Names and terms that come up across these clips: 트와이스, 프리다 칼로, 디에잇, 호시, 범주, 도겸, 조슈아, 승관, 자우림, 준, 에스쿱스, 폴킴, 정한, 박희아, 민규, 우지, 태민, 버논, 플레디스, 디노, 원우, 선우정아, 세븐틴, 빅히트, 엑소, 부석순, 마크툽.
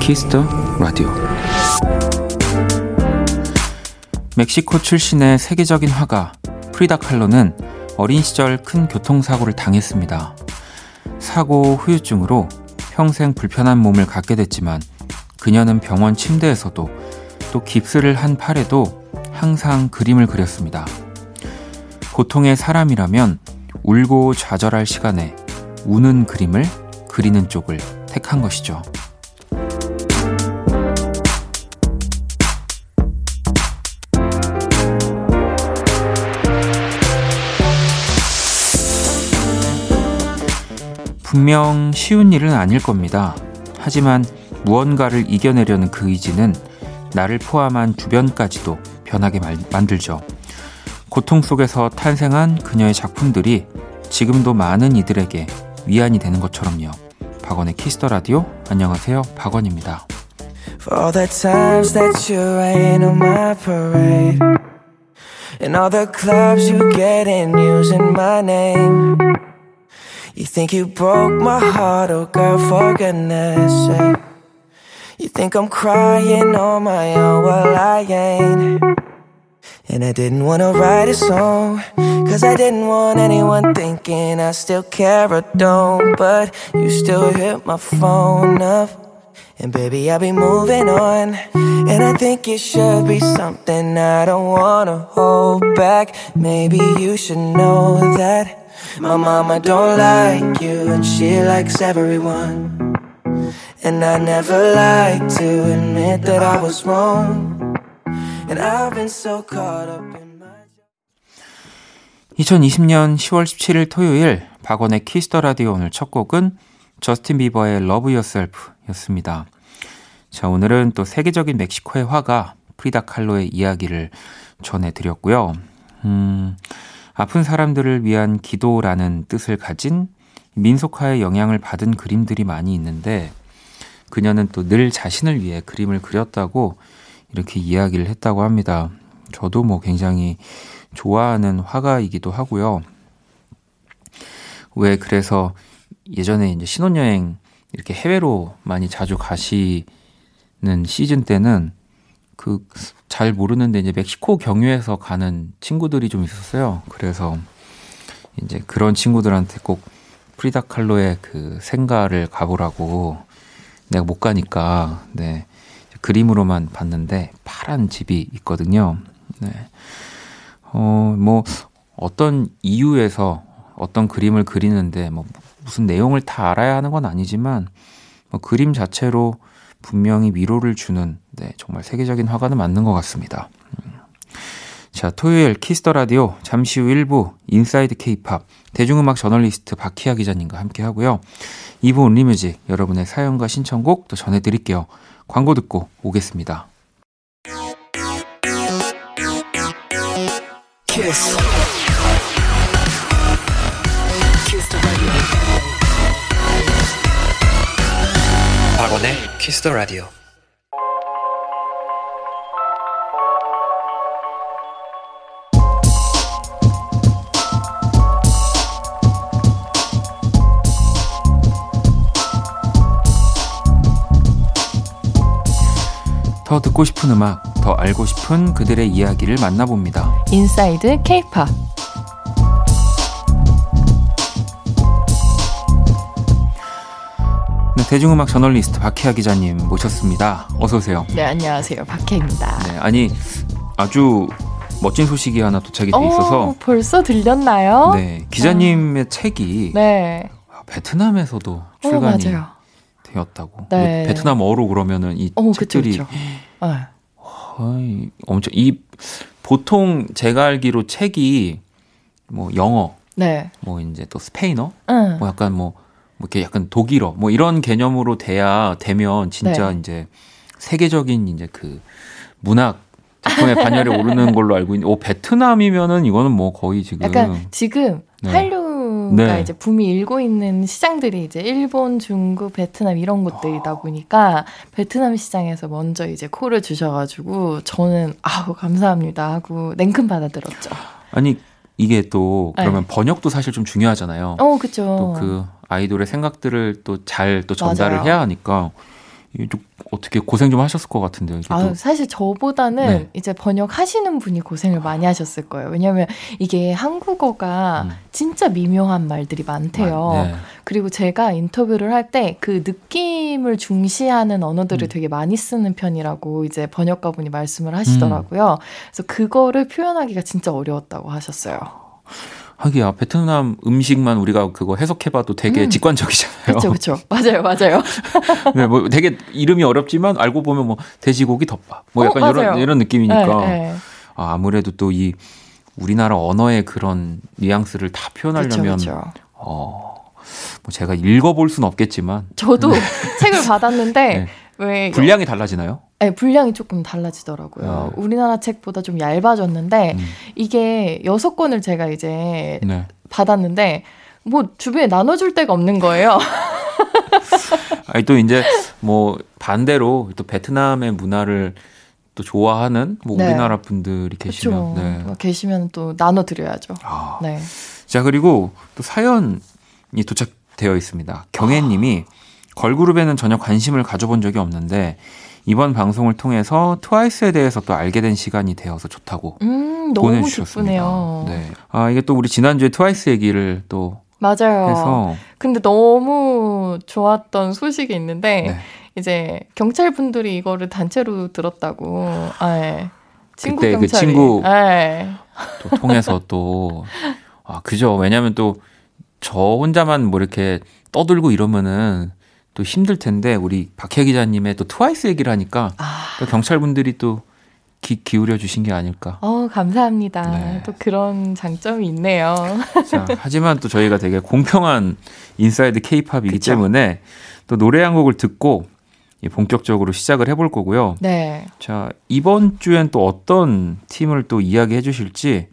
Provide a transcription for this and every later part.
키스터 라디오. 멕시코 출신의 세계적인 화가 프리다 칼로는 어린 시절 큰 교통사고를 당했습니다. 사고 후유증으로 평생 불편한 몸을 갖게 됐지만 그녀는 병원 침대에서도 또 깁스를 한 팔에도 항상 그림을 그렸습니다. 보통의 사람이라면 울고 좌절할 시간에 우는 그림을 그리는 쪽을 택한 것이죠. 분명 쉬운 일은 아닐 겁니다. 하지만 무언가를 이겨내려는 그 의지는 나를 포함한 주변까지도 변하게 만들죠. 고통 속에서 탄생한 그녀의 작품들이 지금도 많은 이들에게 위안이 되는 것처럼요. 박원의 키스더 라디오. 안녕하세요, 박원입니다. For all the times that you rain on my parade And all the clubs you get in using my name You think you broke my heart, oh girl, for goodness sake You think I'm crying on my own, well I ain't And I didn't wanna write a song Cause I didn't want anyone thinking I still care or don't But you still hit my phone up And baby, I'll be moving on And I think it should be something I don't wanna hold back Maybe you should know that My mama don't like you and she likes everyone And I never like to admit that I was wrong And I've been so caught up in my 2020년 10월 17일 토요일 박원의 키스 더 라디오. 오늘 첫 곡은 저스틴 비버의 Love Yourself 였습니다. 자, 오늘은 또 세계적인 멕시코의 화가 프리다 칼로의 이야기를 전해드렸고요. 아픈 사람들을 위한 기도라는 뜻을 가진 민속화의 영향을 받은 그림들이 많이 있는데 그녀는 또 늘 자신을 위해 그림을 그렸다고 이렇게 이야기를 했다고 합니다. 저도 뭐 굉장히 좋아하는 화가이기도 하고요. 왜 그래서 예전에 이제 신혼여행 이렇게 해외로 많이 자주 가시는 시즌 때는 그 잘 모르는데 이제 멕시코 경유해서 가는 친구들이 좀 있었어요. 그래서 이제 그런 친구들한테 꼭 프리다 칼로의 그 생가를 가보라고 내가 못 가니까 네, 그림으로만 봤는데 파란 집이 있거든요. 네. 뭐 어떤 이유에서 어떤 그림을 그리는데 뭐 무슨 내용을 다 알아야 하는 건 아니지만 뭐 그림 자체로 분명히 위로를 주는 네, 정말 세계적인 화가는 맞는 것 같습니다. 자, 토요일 키스 더 라디오. 잠시 후 1부 인사이드 K-팝 대중음악 저널리스트 박희아 기자님과 함께 하고요. 2부 온리뮤직 여러분의 사연과 신청곡 또 전해드릴게요. 광고 듣고 오겠습니다. 키스 더 라디오. 박원의 키스 더 라디오. 더 듣고 싶은 음악, 더 알고 싶은 그들의 이야기를 만나봅니다. 인사이드 K-POP. 대중음악 저널리스트 박희아 기자님 모셨습니다. 어서 오세요. 네, 안녕하세요. 박희아입니다. 네, 아니 아주 멋진 소식이 하나 도착이 돼 있어서. 벌써 들렸나요? 네, 기자님의 책이 네. 베트남에서도 출간이 맞아요. 되었다고. 네. 베트남어로 그러면은 이 책들이 그쵸. 엄청 이 보통 제가 알기로 책이 뭐 영어, 네. 뭐 이제 또 스페인어, 뭐 약간 뭐 이렇게 약간 독일어 뭐 이런 개념으로 되면 진짜 네. 이제 세계적인 이제 그 문학 작품의 반열에 오르는 걸로 알고 있는데 베트남이면은 이거는 뭐 거의 지금 약간 지금 네. 한류가 네. 이제 붐이 일고 있는 시장들이 이제 일본, 중국, 베트남 이런 곳들이다 보니까 베트남 시장에서 먼저 이제 콜을 주셔가지고 저는 아우 감사합니다 하고 냉큼 받아들였죠. 아니 이게 또 그러면 네. 번역도 사실 좀 중요하잖아요. 어, 그렇죠. 또 그 아이돌의 생각들을 또 잘 또 전달을 맞아요. 해야 하니까 좀 어떻게 고생 좀 하셨을 것 같은데요. 이게 아유, 사실 저보다는 네. 이제 번역하시는 분이 고생을 많이 하셨을 거예요. 왜냐하면 이게 한국어가 진짜 미묘한 말들이 많대요. 네. 그리고 제가 인터뷰를 할 때 그 느낌을 중시하는 언어들을 되게 많이 쓰는 편이라고 이제 번역가분이 말씀을 하시더라고요. 그래서 그거를 표현하기가 진짜 어려웠다고 하셨어요. 하기야 베트남 음식만 우리가 그거 해석해봐도 되게 직관적이잖아요. 그렇죠, 그렇죠. 맞아요, 맞아요. 네, 뭐 되게 이름이 어렵지만 알고 보면 뭐 돼지고기 덮밥, 뭐 약간 이런 느낌이니까 네, 네. 아, 아무래도 또 이 우리나라 언어의 그런 뉘앙스를 다 표현하려면 그쵸, 그쵸. 뭐 제가 읽어볼 수는 없겠지만 저도 네. 책을 받았는데 네. 왜 분량이 달라지나요? 네, 분량이 조금 달라지더라고요. 아. 우리나라 책보다 좀 얇아졌는데 이게 6권을 제가 이제 네. 받았는데 뭐 주변에 나눠줄 데가 없는 거예요. 아니, 또 이제 뭐 반대로 또 베트남의 문화를 또 좋아하는 뭐 네. 우리나라 분들이 계시면 네. 계시면 또 나눠드려야죠. 아. 네. 자, 그리고 또 사연이 도착되어 있습니다. 경혜님이 걸그룹에는 전혀 관심을 가져본 적이 없는데 이번 방송을 통해서 트와이스에 대해서 또 알게 된 시간이 되어서 좋다고 보내주셨습니다. 너무 기쁘네요. 네. 아, 이게 또 우리 지난주에 트와이스 얘기를 또 맞아요. 해서 근데 너무 좋았던 소식이 있는데 네. 이제 경찰분들이 이거를 단체로 들었다고. 아, 네. 친구 그때 경찰이. 그 친구 네. 또 통해서 또 아, 그죠. 왜냐하면 또 저 혼자만 뭐 이렇게 떠들고 이러면은 또 힘들 텐데 우리 박희아 기자님의 또 트와이스 얘기를 하니까 또 경찰분들이 또 기울여 주신 게 아닐까. 감사합니다. 네. 또 그런 장점이 있네요. 자, 하지만 또 저희가 되게 공평한 인사이드 K-팝이기 그쵸? 때문에 또 노래 한 곡을 듣고 본격적으로 시작을 해볼 거고요. 네. 자, 이번 주엔 또 어떤 팀을 또 이야기해 주실지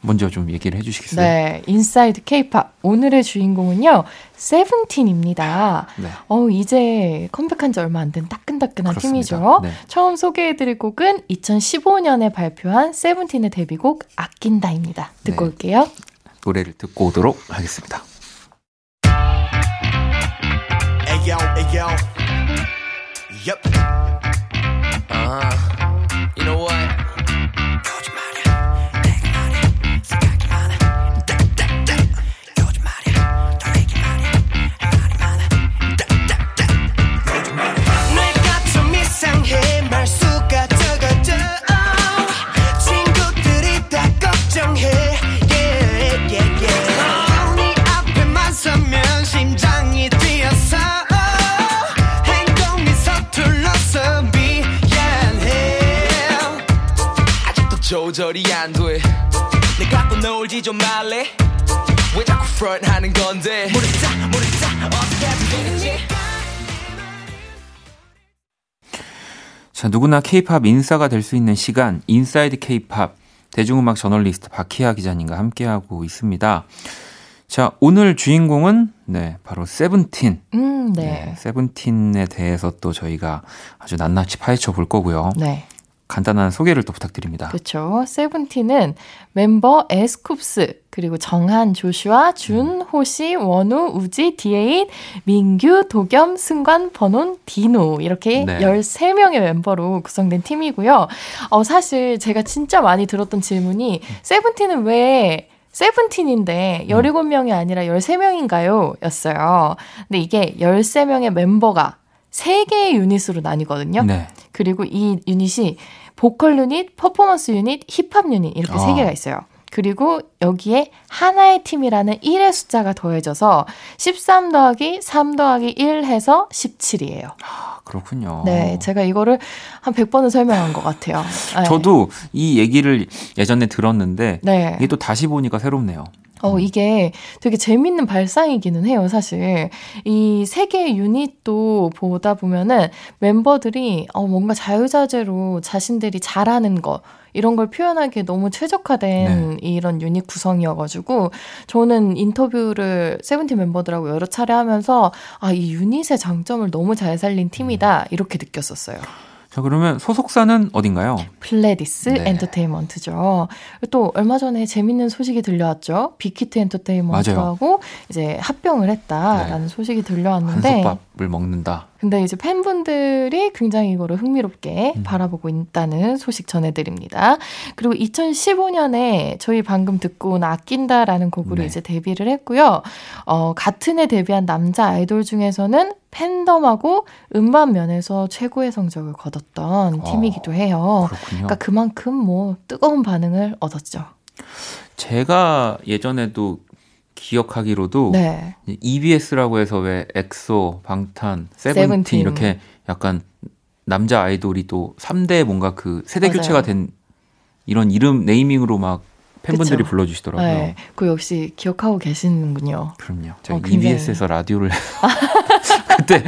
먼저 좀 얘기를 해주시겠어요? 네, 인사이드 K-팝 오늘의 주인공은요 세븐틴입니다. 네. 이제 컴백한 지 얼마 안 된 따끈따끈한 그렇습니다. 팀이죠. 네. 처음 소개해드릴 곡은 2015년에 발표한 세븐틴의 데뷔곡 아낀다입니다. 듣고 네. 올게요. 노래를 듣고 오도록 하겠습니다. 에이, yo, 에이, yo. Yep. You know what? 조절이 안 돼 내 갖고 놀지 좀 말래 왜 자꾸 front 하는 건데 모르겠다 어떻게 되는지. 자, 누구나 K-POP 인싸가 될 수 있는 시간 인사이드 K-POP 대중음악 저널리스트 박희아 기자님과 함께하고 있습니다. 자, 오늘 주인공은 네 바로 세븐틴. 네. 네, 세븐틴에 대해서 또 저희가 아주 낱낱이 파헤쳐 볼 거고요. 네. 간단한 소개를 또 부탁드립니다. 그렇죠. 세븐틴은 멤버 에스쿱스 그리고 정한, 조슈아, 준, 호시, 원우, 우지, 디에잇, 민규, 도겸, 승관, 버논, 디노 이렇게 네. 13명의 멤버로 구성된 팀이고요. 사실 제가 진짜 많이 들었던 질문이 세븐틴은 왜 세븐틴인데 17명이 아니라 13명인가요? 였어요. 근데 이게 13명의 멤버가 3개의 유닛으로 나뉘거든요. 네. 그리고 이 유닛이 보컬 유닛, 퍼포먼스 유닛, 힙합 유닛 이렇게 3개가 있어요. 그리고 여기에 하나의 팀이라는 1의 숫자가 더해져서 13 더하기 3 더하기 1 해서 17이에요. 아, 그렇군요. 네, 제가 이거를 한 100번은 설명한 것 같아요. 네. 저도 이 얘기를 예전에 들었는데 네. 이게 또 다시 보니까 새롭네요. 이게 되게 재밌는 발상이기는 해요, 사실. 이 세 개의 유닛도 보다 보면은 멤버들이 뭔가 자유자재로 자신들이 잘하는 것, 이런 걸 표현하기에 너무 최적화된 네. 이런 유닛 구성이어가지고 저는 인터뷰를 세븐틴 멤버들하고 여러 차례 하면서 아, 이 유닛의 장점을 너무 잘 살린 팀이다, 이렇게 느꼈었어요. 자, 그러면 소속사는 어딘가요? 플레디스 네. 엔터테인먼트죠. 또 얼마 전에 재밌는 소식이 들려왔죠. 빅히트 엔터테인먼트하고 이제 합병을 했다라는 네. 소식이 들려왔는데 한솥밥을 먹는다. 근데 이제 팬분들이 굉장히 이거를 흥미롭게 바라보고 있다는 소식 전해드립니다. 그리고 2015년에 저희 방금 듣고 온 아낀다라는 곡으로 네. 이제 데뷔를 했고요. 같은 해 데뷔한 남자 아이돌 중에서는 팬덤하고 음반 면에서 최고의 성적을 거뒀던 팀이기도 해요. 그렇군요. 그러니까 그만큼 뭐 뜨거운 반응을 얻었죠. 제가 예전에도 기억하기로도 네. EBS라고 해서 왜 엑소, 방탄, 세븐틴 이렇게 약간 남자 아이돌이 또 3대 뭔가 그 세대 맞아요. 교체가 된 이런 이름 네이밍으로 막 팬분들이 그쵸? 불러주시더라고요. 네. 그거 역시 기억하고 계시는군요. 그럼요. 제가 EBS에서 라디오를 그때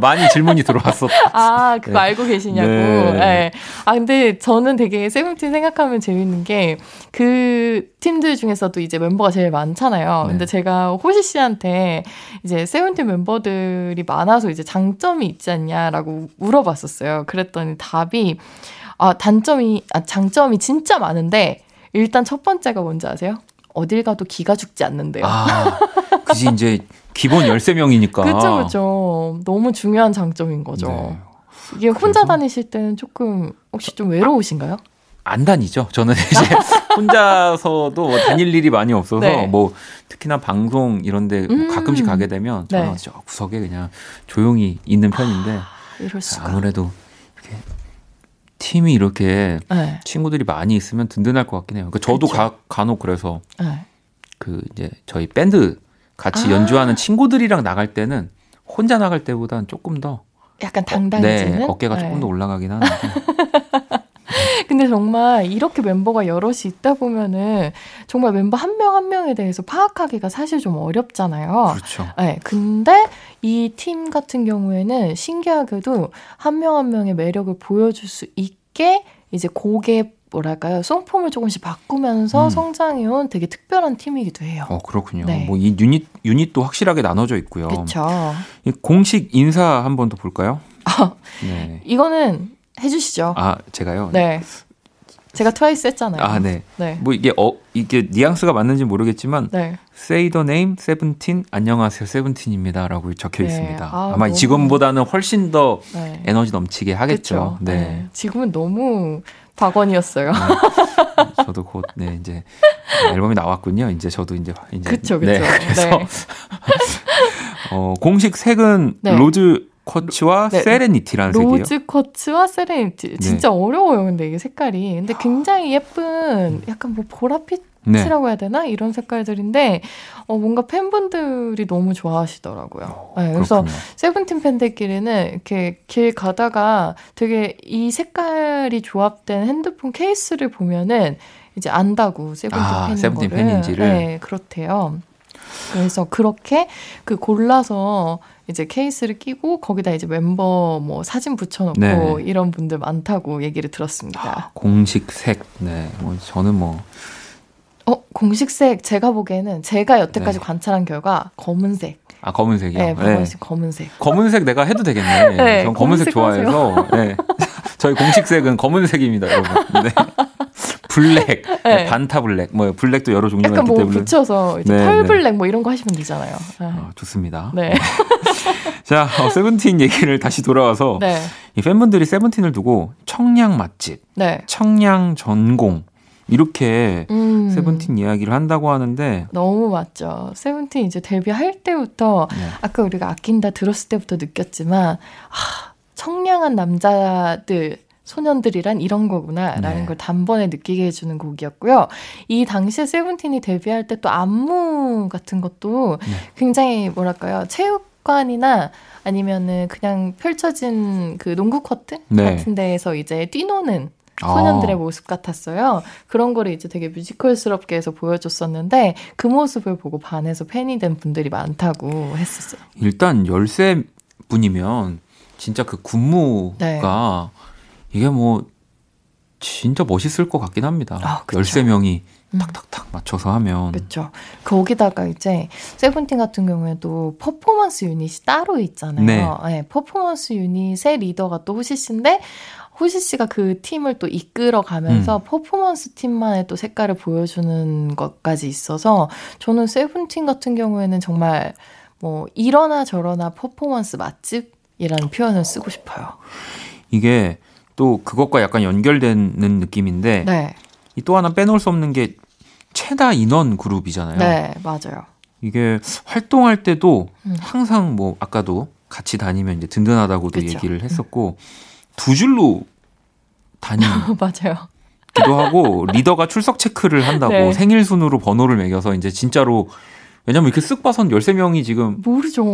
많이 질문이 들어왔었어요. 아, 그거 네. 알고 계시냐고. 네. 네. 아, 근데 저는 되게 세븐틴 생각하면 재밌는 게 그 팀들 중에서도 이제 멤버가 제일 많잖아요. 네. 근데 제가 호시 씨한테 이제 세븐틴 멤버들이 많아서 이제 장점이 있지 않냐라고 물어봤었어요. 그랬더니 답이 장점이 진짜 많은데 일단 첫 번째가 뭔지 아세요? 어딜 가도 기가 죽지 않는데요. 아, 그치 이제 기본 13명이니까. 그렇죠. 그렇죠. 너무 중요한 장점인 거죠. 네. 이게 혼자 다니실 때는 조금 혹시 좀 외로우신가요? 안 다니죠. 저는 이제 혼자서도 뭐 다닐 일이 많이 없어서 네. 뭐 특히나 방송 이런 데 뭐 가끔씩 가게 되면 저는 네. 저 구석에 그냥 조용히 있는 편인데 이럴 수가. 아무래도 이렇게 팀이 이렇게 네. 친구들이 많이 있으면 든든할 것 같긴 해요. 그러니까 저도 간혹 그래서 네. 그 이제 저희 밴드 같이 연주하는 친구들이랑 나갈 때는 혼자 나갈 때보다는 조금 더 약간 당당해지는? 네, 어깨가 네. 조금 더 올라가긴 하는데. 근데 정말 이렇게 멤버가 여럿이 있다 보면은 정말 멤버 한 명 한 명에 대해서 파악하기가 사실 좀 어렵잖아요. 그렇죠. 네, 근데 이 팀 같은 경우에는 신기하게도 한 명 한 명의 매력을 보여줄 수 있게 이제 곡의 뭐랄까요? 송폼을 조금씩 바꾸면서 성장해온 되게 특별한 팀이기도 해요. 그렇군요. 네. 뭐 이 유닛도 확실하게 나눠져 있고요. 그렇죠. 공식 인사 한 번 더 볼까요? 네. 이거는 해주시죠. 아, 제가요? 네. 제가 트와이스 했잖아요. 아, 네. 네. 뭐 이게 이게 뉘앙스가 맞는지 모르겠지만 네. Say the name 세븐틴 안녕하세요 세븐틴입니다라고 적혀 네. 있습니다. 아마 너무... 지금보다는 훨씬 더 네. 에너지 넘치게 하겠죠. 네. 네. 지금은 너무 박원이었어요. 네. 저도 곧 네, 이제 앨범이 나왔군요. 이제 저도 이제 그쵸, 그쵸. 네. 그래서 네. 공식 색은 네. 로즈 쿼츠와 네. 세레니티라는 색이에요. 로즈 쿼츠와 세레니티. 진짜 네. 어려워요. 근데 이게 색깔이. 근데 굉장히 예쁜 약간 뭐 보라빛이라고 네. 해야 되나? 이런 색깔들인데 뭔가 팬분들이 너무 좋아하시더라고요. 네, 그래서 세븐틴 팬들끼리는 이렇게 길 가다가 되게 이 색깔이 조합된 핸드폰 케이스를 보면은 이제 안다고 세븐틴 팬인지를. 네, 그렇대요. 그래서 그렇게 그 골라서 이제 케이스를 끼고 거기다 이제 멤버 뭐 사진 붙여놓고 네. 이런 분들 많다고 얘기를 들었습니다. 공식색. 네. 뭐 저는 뭐. 공식색 제가 보기에는 제가 여태까지 네. 관찰한 결과 검은색. 아, 검은색이요? 네. 네. 검은색. 검은색 내가 해도 되겠네. 네, 전 검은색 좋아해서. 네. 저희 공식색은 검은색입니다, 여러분. 네. 블랙, 네. 반타 블랙, 뭐 블랙도 여러 종류가 있기 때문에. 약간 뭐 붙여서 이제 네, 펄 블랙 뭐 이런 거 하시면 되잖아요. 네. 좋습니다. 네. 자, 세븐틴 얘기를 다시 돌아와서 네. 이 팬분들이 세븐틴을 두고 청량 맛집, 네. 청량 전공 이렇게 세븐틴 이야기를 한다고 하는데 너무 맞죠. 세븐틴 이제 데뷔할 때부터 네. 아까 우리가 아낀다 들었을 때부터 느꼈지만 청량한 남자들 소년들이란 이런 거구나라는 네. 걸 단번에 느끼게 해주는 곡이었고요. 이 당시에 세븐틴이 데뷔할 때 또 안무 같은 것도 네. 굉장히 뭐랄까요 체육관이나 아니면은 그냥 펼쳐진 그 농구 커트 네. 같은 데에서 이제 뛰노는 소년들의 모습 같았어요. 그런 거를 이제 되게 뮤지컬스럽게 해서 보여줬었는데 그 모습을 보고 반해서 팬이 된 분들이 많다고 했었어요. 일단 13분이면 진짜 그 군무가 네. 이게 뭐 진짜 멋있을 것 같긴 합니다. 13명이 탁탁탁 맞춰서 하면. 그렇죠. 거기다가 이제 세븐틴 같은 경우에도 퍼포먼스 유닛이 따로 있잖아요. 네. 네, 퍼포먼스 유닛의 리더가 또 호시 씨인데 호시 씨가 그 팀을 또 이끌어가면서 퍼포먼스 팀만의 또 색깔을 보여주는 것까지 있어서 저는 세븐틴 같은 경우에는 정말 뭐 이러나 저러나 퍼포먼스 맛집이라는 표현을 쓰고 싶어요. 이게 또 그것과 약간 연결되는 느낌인데 네. 이 또 하나 빼놓을 수 없는 게 최다 인원 그룹이잖아요. 네, 맞아요. 이게 활동할 때도 항상 뭐 아까도 같이 다니면 이제 든든하다고도 그쵸. 얘기를 했었고 두 줄로 맞아요. 기도하고 리더가 출석 체크를 한다고 네. 생일 순으로 번호를 매겨서 이제 진짜로 왜냐면 이렇게 쓱 봐선 13명이 지금 모르죠.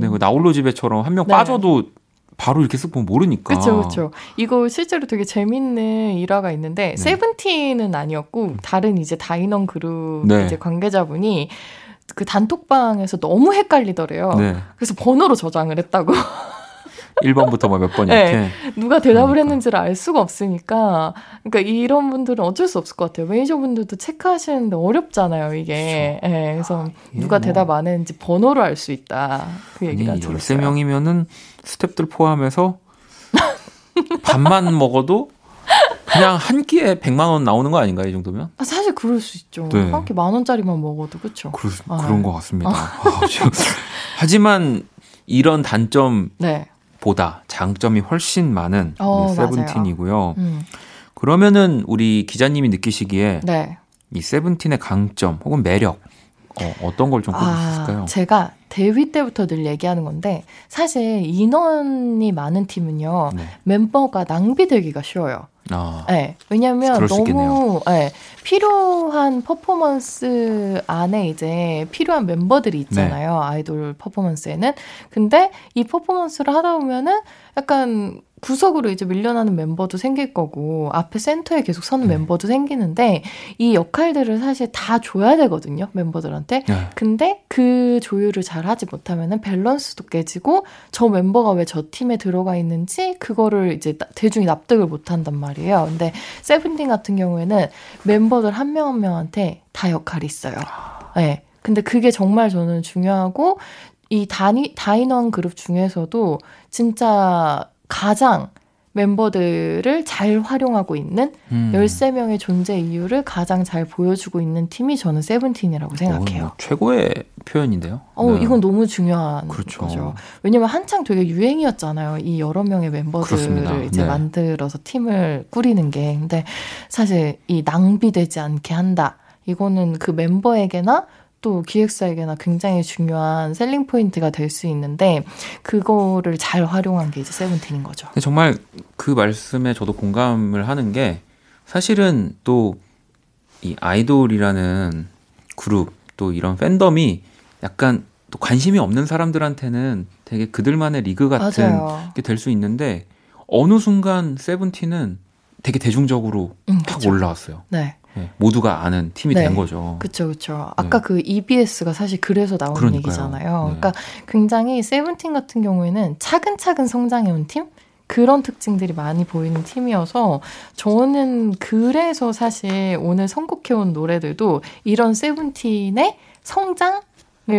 네, 나홀로 집에처럼 한 명 네. 빠져도 바로 이렇게 쓱 보면 모르니까. 그렇죠, 그렇죠. 이거 실제로 되게 재밌는 일화가 있는데 네. 세븐틴은 아니었고 다른 이제 다인원 그룹 네. 이제 관계자분이 그 단톡방에서 너무 헷갈리더래요. 네. 그래서 번호로 저장을 했다고. 1번부터 뭐 몇 번이야. 네. 누가 대답을 그러니까. 했는지를 알 수가 없으니까. 그러니까 이런 분들은 어쩔 수 없을 것 같아요. 매니저분들도 체크하시는데 어렵잖아요, 이게. 그렇죠. 네. 그래서 누가 대답 안 했는지 번호로 알 수 있다. 그 얘기가 들었어요. 13명이면은 스태프들 포함해서 밥만 먹어도 그냥 한 끼에 100만 원 나오는 거 아닌가요, 이 정도면? 아, 사실 그럴 수 있죠. 네. 한 끼 10,000원짜리만 먹어도 그렇죠. 그런 것 같습니다. 하지만 이런 단점 네. 보다 장점이 훨씬 많은 우리 세븐틴이고요. 그러면은 우리 기자님이 느끼시기에 네. 이 세븐틴의 강점 혹은 매력 어떤 걸 좀 꼽을 수 있을까요? 제가 데뷔 때부터 늘 얘기하는 건데 사실 인원이 많은 팀은요. 네. 멤버가 낭비되기가 쉬워요. 네, 왜냐하면 너무 네, 필요한 퍼포먼스 안에 이제 필요한 멤버들이 있잖아요. 네. 아이돌 퍼포먼스에는. 근데 이 퍼포먼스를 하다 보면은 약간 구석으로 이제 밀려나는 멤버도 생길 거고 앞에 센터에 계속 서는 네. 멤버도 생기는데 이 역할들을 사실 다 줘야 되거든요. 멤버들한테. 네. 근데 그 조율을 잘 하지 못하면은 밸런스도 깨지고 저 멤버가 왜 저 팀에 들어가 있는지 그거를 이제 대중이 납득을 못한단 말이에요. 근데 세븐틴 같은 경우에는 멤버들 한 명 한 명한테 다 역할이 있어요. 네. 근데 그게 정말 저는 중요하고 이 다인원 그룹 중에서도 진짜 가장 멤버들을 잘 활용하고 있는 13명의 존재 이유를 가장 잘 보여주고 있는 팀이 저는 세븐틴이라고 생각해요. 뭐 최고의 표현인데요. 네. 이건 너무 중요한 그렇죠. 거죠. 왜냐면 한창 되게 유행이었잖아요. 이 여러 명의 멤버들을 그렇습니다. 이제 네. 만들어서 팀을 꾸리는 게. 근데 사실 이 낭비되지 않게 한다. 이거는 그 멤버에게나 또 기획사에게나 굉장히 중요한 셀링 포인트가 될 수 있는데 그거를 잘 활용한 게 이제 세븐틴인 거죠. 정말 그 말씀에 저도 공감을 하는 게 사실은 또 이 아이돌이라는 그룹 또 이런 팬덤이 약간 또 관심이 없는 사람들한테는 되게 그들만의 리그 같은 게 될 수 있는데 어느 순간 세븐틴은 되게 대중적으로 탁 올라왔어요. 네. 네, 모두가 아는 팀이 된 거죠. 그렇죠, 그렇죠. 아까 네. 그 EBS가 사실 그래서 나온 얘기잖아요. 네. 그러니까 굉장히 세븐틴 같은 경우에는 차근차근 성장해온 팀? 그런 특징들이 많이 보이는 팀이어서 저는 그래서 사실 오늘 선곡해온 노래들도 이런 세븐틴의 성장을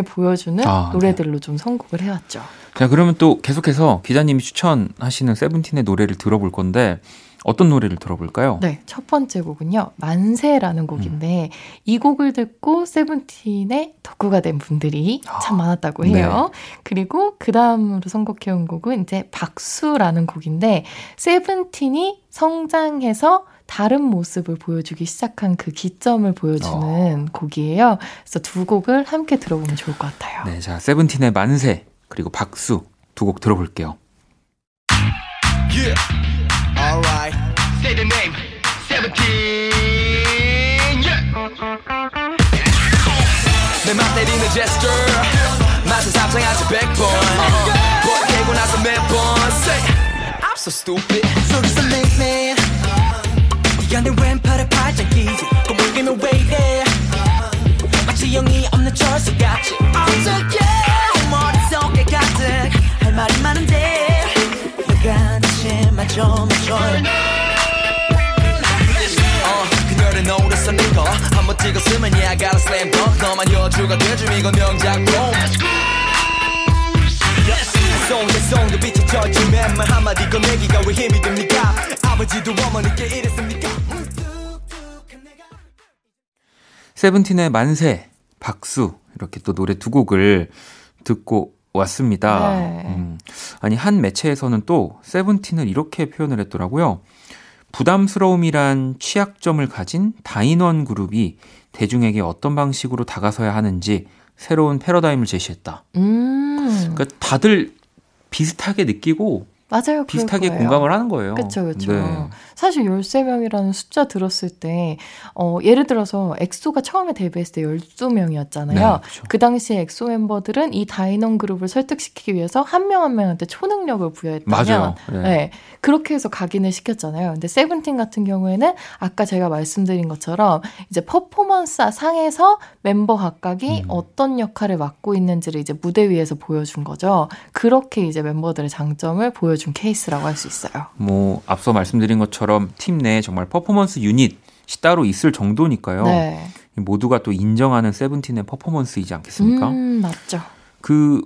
보여주는 노래들로 네. 좀 선곡을 해왔죠. 자, 그러면 또 계속해서 기자님이 추천하시는 세븐틴의 노래를 들어볼 건데 어떤 노래를 들어볼까요? 네, 첫 번째 곡은요. 만세라는 곡인데 이 곡을 듣고 세븐틴의 덕후가 된 분들이 참 많았다고 해요. 네. 그리고 그 다음으로 선곡해온 곡은 이제 박수라는 곡인데 세븐틴이 성장해서 다른 모습을 보여주기 시작한 그 기점을 보여주는 곡이에요. 그래서 두 곡을 함께 들어보면 좋을 것 같아요. 네, 자 세븐틴의 만세 그리고 박수 두 곡 들어볼게요. Yeah. Alright, say the name, 17, yeah! 내 맘 때리는 제스처, 맛은 삼창하지 100번 뭘 깨고 나서 몇번 say, I'm so stupid 속에서 맹맹 이 안에 왼팔에 팔짱 끼지 꿈을 깨면 way there 마치 영이 없는 철수같이 어떡해 머릿속에 가득 할 말이 많은데 그녀를 노렸어 니꺼 한번 찍었으면 yeah I gotta slam dunk 너만 여주가 돼줌 이건 명작품 송대송도 빛에 젖은 맨말 한마디 꺼내기가 왜 힘이 듭니까 I 아버지도 어머니께 이랬습니까? 세븐틴의 만세, 박수 이렇게 또 노래 두 곡을 듣고 왔습니다. 네. 아니 한 매체에서는 또 세븐틴을 이렇게 표현을 했더라고요. 부담스러움이란 취약점을 가진 다인원 그룹이 대중에게 어떤 방식으로 다가서야 하는지 새로운 패러다임을 제시했다. 그러니까 다들 비슷하게 느끼고 맞아요. 비슷하게 공감을 하는 거예요. 그렇죠. 그렇죠. 네. 사실 13명이라는 숫자 들었을 때 예를 들어서 엑소가 처음에 데뷔했을 때 12명이었잖아요. 네, 그렇죠. 그 당시에 엑소 멤버들은 이 다인원 그룹을 설득시키기 위해서 한 명 한 명한테 초능력을 부여했다면 맞아요. 네. 네, 그렇게 해서 각인을 시켰잖아요. 근데 세븐틴 같은 경우에는 아까 제가 말씀드린 것처럼 이제 퍼포먼스 상에서 멤버 각각이 어떤 역할을 맡고 있는지를 이제 무대 위에서 보여준 거죠. 그렇게 이제 멤버들의 장점을 보여준 케이스라고 할 수 있어요. 뭐 앞서 말씀드린 것처럼 팀 내에 정말 퍼포먼스 유닛이 따로 있을 정도니까요. 네. 모두가 또 인정하는 세븐틴의 퍼포먼스이지 않겠습니까? 맞죠.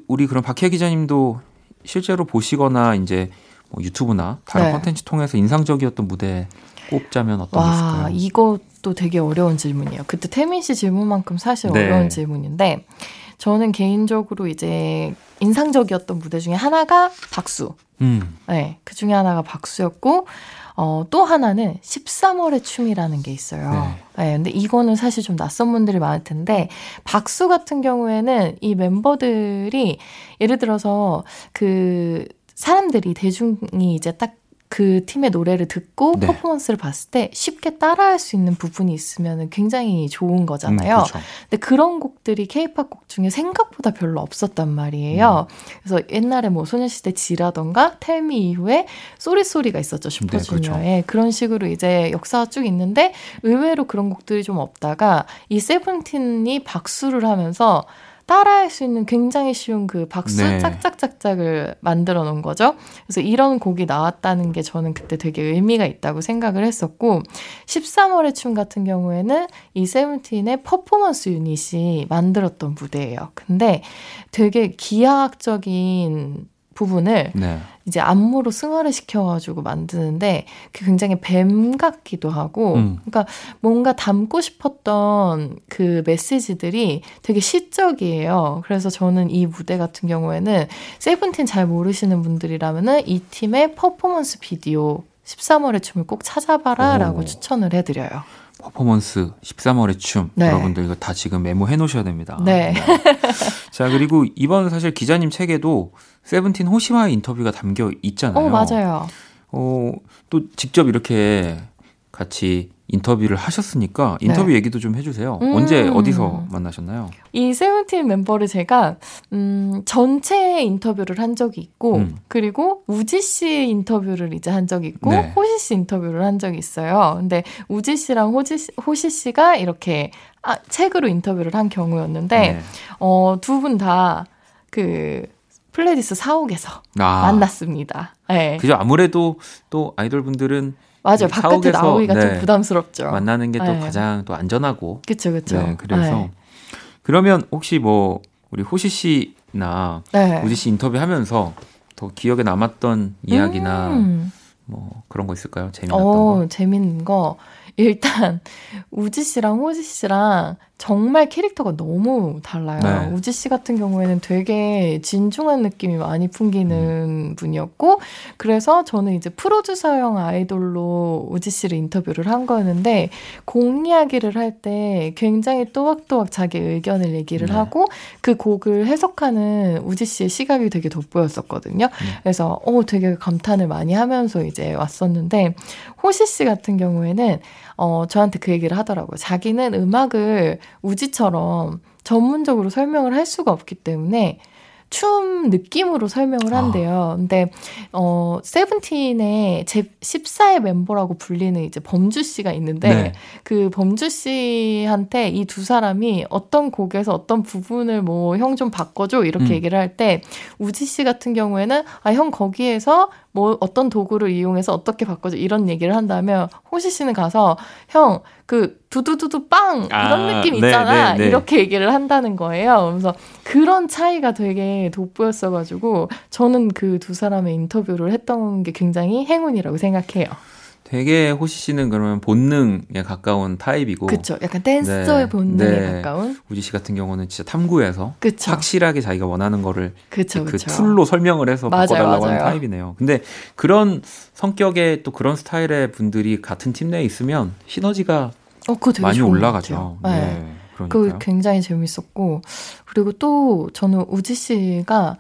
우리 그럼 박희아 기자님도 실제로 보시거나 이제 뭐 유튜브나 다른 컨텐츠 통해서 인상적이었던 무대 꼽자면 어떤 게 있을까요? 와, 이것도 되게 어려운 질문이에요. 그때 태민 씨 질문만큼 사실 어려운 질문인데 저는 개인적으로 이제 인상적이었던 무대 중에 하나가 박수. 네, 그 중에 하나가 박수였고 또 하나는 13월의 춤이라는 게 있어요. 네, 근데 이거는 사실 좀 낯선 분들이 많을 텐데 박수 같은 경우에는 이 멤버들이 예를 들어서 그 사람들이 대중이 이제 딱 그 팀의 노래를 듣고 퍼포먼스를 봤을 때 쉽게 따라할 수 있는 부분이 있으면 굉장히 좋은 거잖아요. 그렇죠. 근데 그런 곡들이 K-POP 곡 중에 생각보다 별로 없었단 말이에요. 그래서 옛날에 뭐 소녀시대 G라던가 텔미 이후에 쏘리쏘리가 있었죠. 슈퍼주니어에. 네, 그렇죠. 그런 식으로 이제 역사가 쭉 있는데 의외로 그런 곡들이 좀 없다가 이 세븐틴이 박수를 하면서 따라할 수 있는 굉장히 쉬운 그 박수 짝짝짝짝을 만들어 놓은 거죠. 그래서 이런 곡이 나왔다는 게 저는 그때 되게 의미가 있다고 생각을 했었고 13월의 춤 같은 경우에는 이 세븐틴의 퍼포먼스 유닛이 만들었던 무대예요. 근데 되게 기하학적인 부분을 이제 안무로 승화를 시켜가지고 만드는데 굉장히 뱀 같기도 하고 그러니까 뭔가 담고 싶었던 그 메시지들이 되게 시적이에요. 그래서 저는 이 무대 같은 경우에는 세븐틴 잘 모르시는 분들이라면은 이 팀의 퍼포먼스 비디오 13월의 춤을 꼭 찾아봐라 라고 추천을 해드려요. 퍼포먼스 13월의 춤 여러분들 이거 다 지금 메모해 놓으셔야 됩니다. 자, 그리고 이번 사실 기자님 책에도 세븐틴 호시와의 인터뷰가 담겨 있잖아요. 맞아요. 또 직접 이렇게 같이 인터뷰를 하셨으니까 인터뷰 얘기도 좀 해주세요. 언제 어디서 만나셨나요? 이 세븐틴 멤버를 제가 전체 인터뷰를 한 적이 있고 그리고 우지 씨 인터뷰를 이제 한 적이 있고 호시 씨 인터뷰를 한 적이 있어요. 근데 우지 씨랑 호시 씨가 이렇게 책으로 인터뷰를 한 경우였는데 두 분 다 플레디스 사옥에서 만났습니다. 네. 그죠. 아무래도 또 아이돌분들은 맞아요. 바깥에 나오기가 좀 부담스럽죠. 만나는 게 또 가장 또 안전하고. 그렇죠, 그렇죠. 그래서 그러면 혹시 뭐 우리 호시 씨나 우지 씨 인터뷰하면서 더 기억에 남았던 이야기나 뭐 그런 거 있을까요? 재미났던 거. 재밌는 거. 일단 우지 씨랑 호시 씨랑 정말 캐릭터가 너무 달라요. 우지 씨 같은 경우에는 되게 진중한 느낌이 많이 풍기는 분이었고 그래서 저는 이제 프로듀서형 아이돌로 우지 씨를 인터뷰를 한 거였는데 곡 이야기를 할 때 굉장히 또박또박 자기 의견을 얘기를 하고 그 곡을 해석하는 우지 씨의 시각이 되게 돋보였었거든요. 그래서 되게 감탄을 많이 하면서 이제 왔었는데 호시 씨 같은 경우에는 저한테 그 얘기를 하더라고요. 자기는 음악을 우지처럼 전문적으로 설명을 할 수가 없기 때문에 춤 느낌으로 설명을 한대요. 근데 세븐틴의 제14의 멤버라고 불리는 이제 범주 씨가 있는데 그 범주 씨한테 이 두 사람이 어떤 곡에서 어떤 부분을 뭐 형 좀 바꿔줘 이렇게 얘기를 할 때 우지 씨 같은 경우에는 형 거기에서 뭐 어떤 도구를 이용해서 어떻게 바꿔줘 이런 얘기를 한다면 호시 씨는 가서 형 그 두두두두 빵 이런 느낌 있잖아 이렇게 얘기를 한다는 거예요. 그래서 그런 차이가 되게 돋보였어가지고 저는 그 두 사람의 인터뷰를 했던 게 굉장히 행운이라고 생각해요. 되게 호시 씨는 그러면 본능에 가까운 타입이고, 그렇죠. 약간 댄서의 네. 본능에 네. 가까운. 우지 씨 같은 경우는 진짜 탐구해서 그쵸. 확실하게 자기가 원하는 거를 그쵸, 그 툴로 설명을 해서 맞아요, 바꿔달라고 맞아요. 하는 타입이네요. 근데 그런 성격의 또 그런 스타일의 분들이 같은 팀 내에 있으면 시너지가 그거 되게 많이 올라가죠. 네. 네. 그거 굉장히 재밌었고, 그리고 또 저는 우지 씨가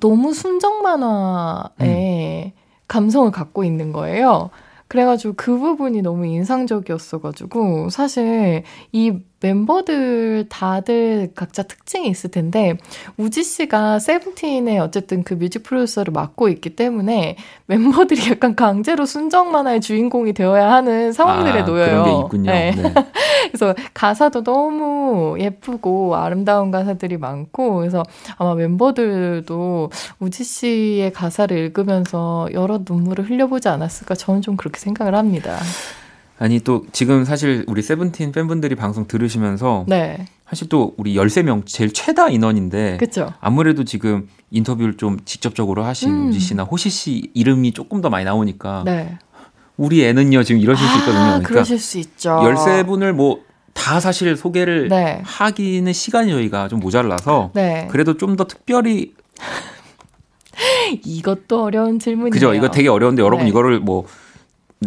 너무 순정 만화의 감성을 갖고 있는 거예요. 그래가지고 그 부분이 너무 인상적이었어가지고, 사실 이 멤버들 다들 각자 특징이 있을 텐데, 우지 씨가 세븐틴의 어쨌든 그 뮤직 프로듀서를 맡고 있기 때문에 멤버들이 약간 강제로 순정 만화의 주인공이 되어야 하는 상황들에 놓여요. 그런 게 있군요. 네. 네. 그래서 가사도 너무 예쁘고 아름다운 가사들이 많고, 그래서 아마 멤버들도 우지 씨의 가사를 읽으면서 여러 눈물을 흘려보지 않았을까, 저는 좀 그렇게 생각을 합니다. 아니 또 지금 사실 우리 세븐틴 팬분들이 방송 들으시면서 네. 사실 또 우리 13명 제일 최다 인원인데 그쵸? 아무래도 지금 인터뷰를 좀 직접적으로 하신 우지 씨나 호시 씨 이름이 조금 더 많이 나오니까 네. 우리 애는요 지금 이러실 수 있거든요. 그러니까 그러실 수 있죠. 13분을 뭐 다 사실 소개를 네. 하기는 시간이 저희가 좀 모자라서 네. 그래도 좀 더 특별히 이것도 어려운 질문이에요. 그죠? 이거 되게 어려운데 여러분 네. 이거를 뭐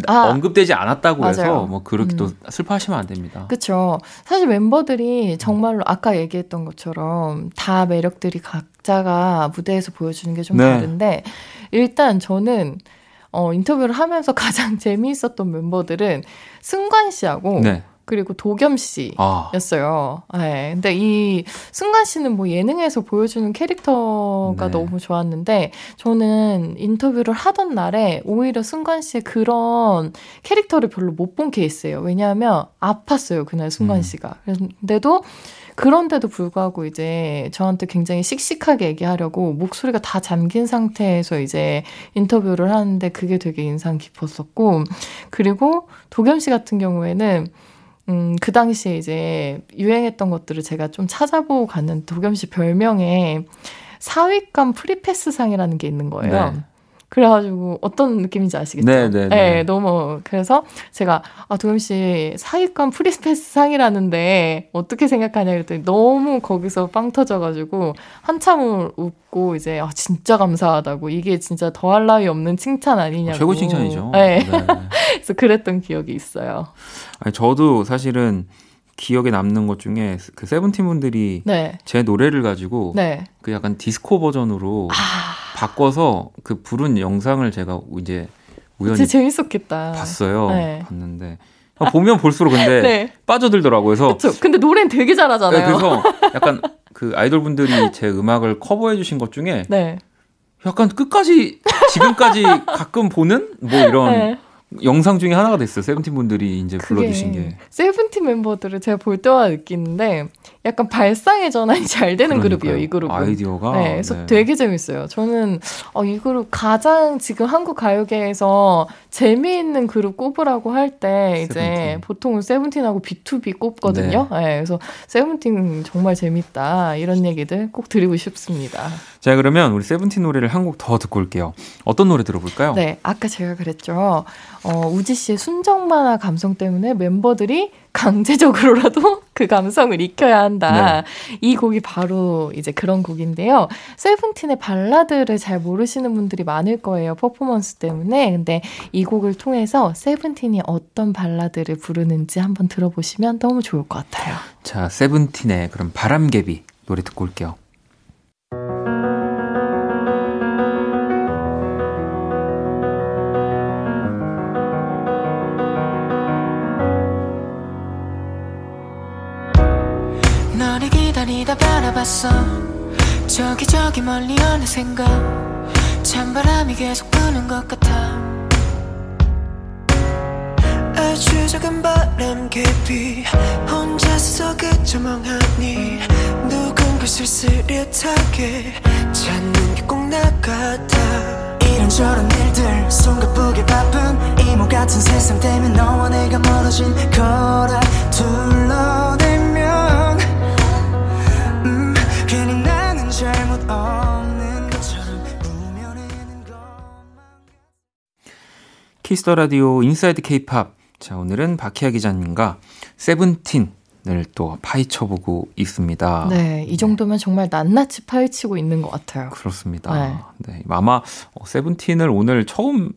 언급되지 않았다고 맞아요. 해서 뭐 그렇게 또 슬퍼하시면 안 됩니다. 그렇죠. 사실 멤버들이 정말로 아까 얘기했던 것처럼 다 매력들이 각자가 무대에서 보여주는 게 좀 네. 다른데, 일단 저는 인터뷰를 하면서 가장 재미있었던 멤버들은 승관 씨하고 네. 그리고 도겸 씨였어요. 네. 근데 이 승관 씨는 뭐 예능에서 보여주는 캐릭터가 네. 너무 좋았는데, 저는 인터뷰를 하던 날에 오히려 승관 씨의 그런 캐릭터를 별로 못 본 케이스예요. 왜냐하면 아팠어요, 그날 승관 씨가. 그런데도 불구하고 이제 저한테 굉장히 씩씩하게 얘기하려고 목소리가 다 잠긴 상태에서 이제 인터뷰를 하는데 그게 되게 인상 깊었었고, 그리고 도겸 씨 같은 경우에는 그 당시에 이제 유행했던 것들을 제가 좀 찾아보고 갔는데, 도겸 씨 별명에 사윗감 프리패스상이라는 게 있는 거예요. 네. 그래가지고 어떤 느낌인지 아시겠죠? 네네네. 네, 너무 그래서 제가 도겸 씨 사윗감 프리패스상이라는데 어떻게 생각하냐 그랬더니 너무 거기서 빵 터져가지고 한참 웃고 이제 진짜 감사하다고, 이게 진짜 더할 나위 없는 칭찬 아니냐고. 최고 칭찬이죠. 네. 네. 그래서 그랬던 기억이 있어요. 아니, 저도 사실은 기억에 남는 것 중에 그 세븐틴 분들이 네. 제 노래를 가지고 네. 그 약간 디스코 버전으로 바꿔서 그 부른 영상을 제가 이제 우연히 진짜 재밌었겠다. 봤어요. 네. 봤는데 보면 볼수록 근데 네. 빠져들더라고요. 그래서 그쵸. 근데 노래는 되게 잘하잖아요. 네, 그래서 약간 그 아이돌 분들이 제 음악을 커버해 주신 것 중에 네. 약간 끝까지 지금까지 가끔 보는 뭐 이런 네. 영상 중에 하나가 됐어요. 세븐틴 분들이 이제 불러주신 게. 세븐틴 멤버들을 제가 볼 때와 느끼는데 약간 발상의 전환이 잘 되는 그러니까요. 그룹이에요, 이 그룹은. 아이디어가. 네, 그래서 네. 되게 재밌어요. 저는 이 그룹 가장 지금 한국 가요계에서 재미있는 그룹 꼽으라고 할 때 이제 보통은 세븐틴하고 B2B 꼽거든요. 네. 네, 그래서 세븐틴 정말 재밌다 이런 얘기들 꼭 드리고 싶습니다. 자, 그러면 우리 세븐틴 노래를 한 곡 더 듣고 올게요. 어떤 노래 들어볼까요? 네, 아까 제가 그랬죠. 우지 씨의 순정 만화 감성 때문에 멤버들이 강제적으로라도 그 감성을 익혀야 한다. 네. 이 곡이 바로 이제 그런 곡인데요. 세븐틴의 발라드를 잘 모르시는 분들이 많을 거예요, 퍼포먼스 때문에. 근데 이 곡을 통해서 세븐틴이 어떤 발라드를 부르는지 한번 들어보시면 너무 좋을 것 같아요. 자, 세븐틴의 그럼 바람개비 노래 듣고 올게요. 바라봤어 저기 멀리 어느샌가 찬바람이 계속 부는 것 같아. 아주 작은 바람개비 혼자서 그저 멍하니 누군가 쓸쓸하게 찾는 게 꼭 나 같아. 이런저런 일들 손가쁘게 바쁜 이모 같은 세상 때문에 너와 내가 멀어진 거라 둘러대면 잘못 없는 것처럼 꾸며내는 것만. 키스더라디오 인사이드 케이팝. 자, 오늘은 박희아 기자님과 세븐틴을 또 파헤쳐보고 있습니다. 네, 이 정도면 정말 낱낱이 파헤치고 있는 것 같아요. 그렇습니다. 네. 네, 아마 세븐틴을 오늘 처음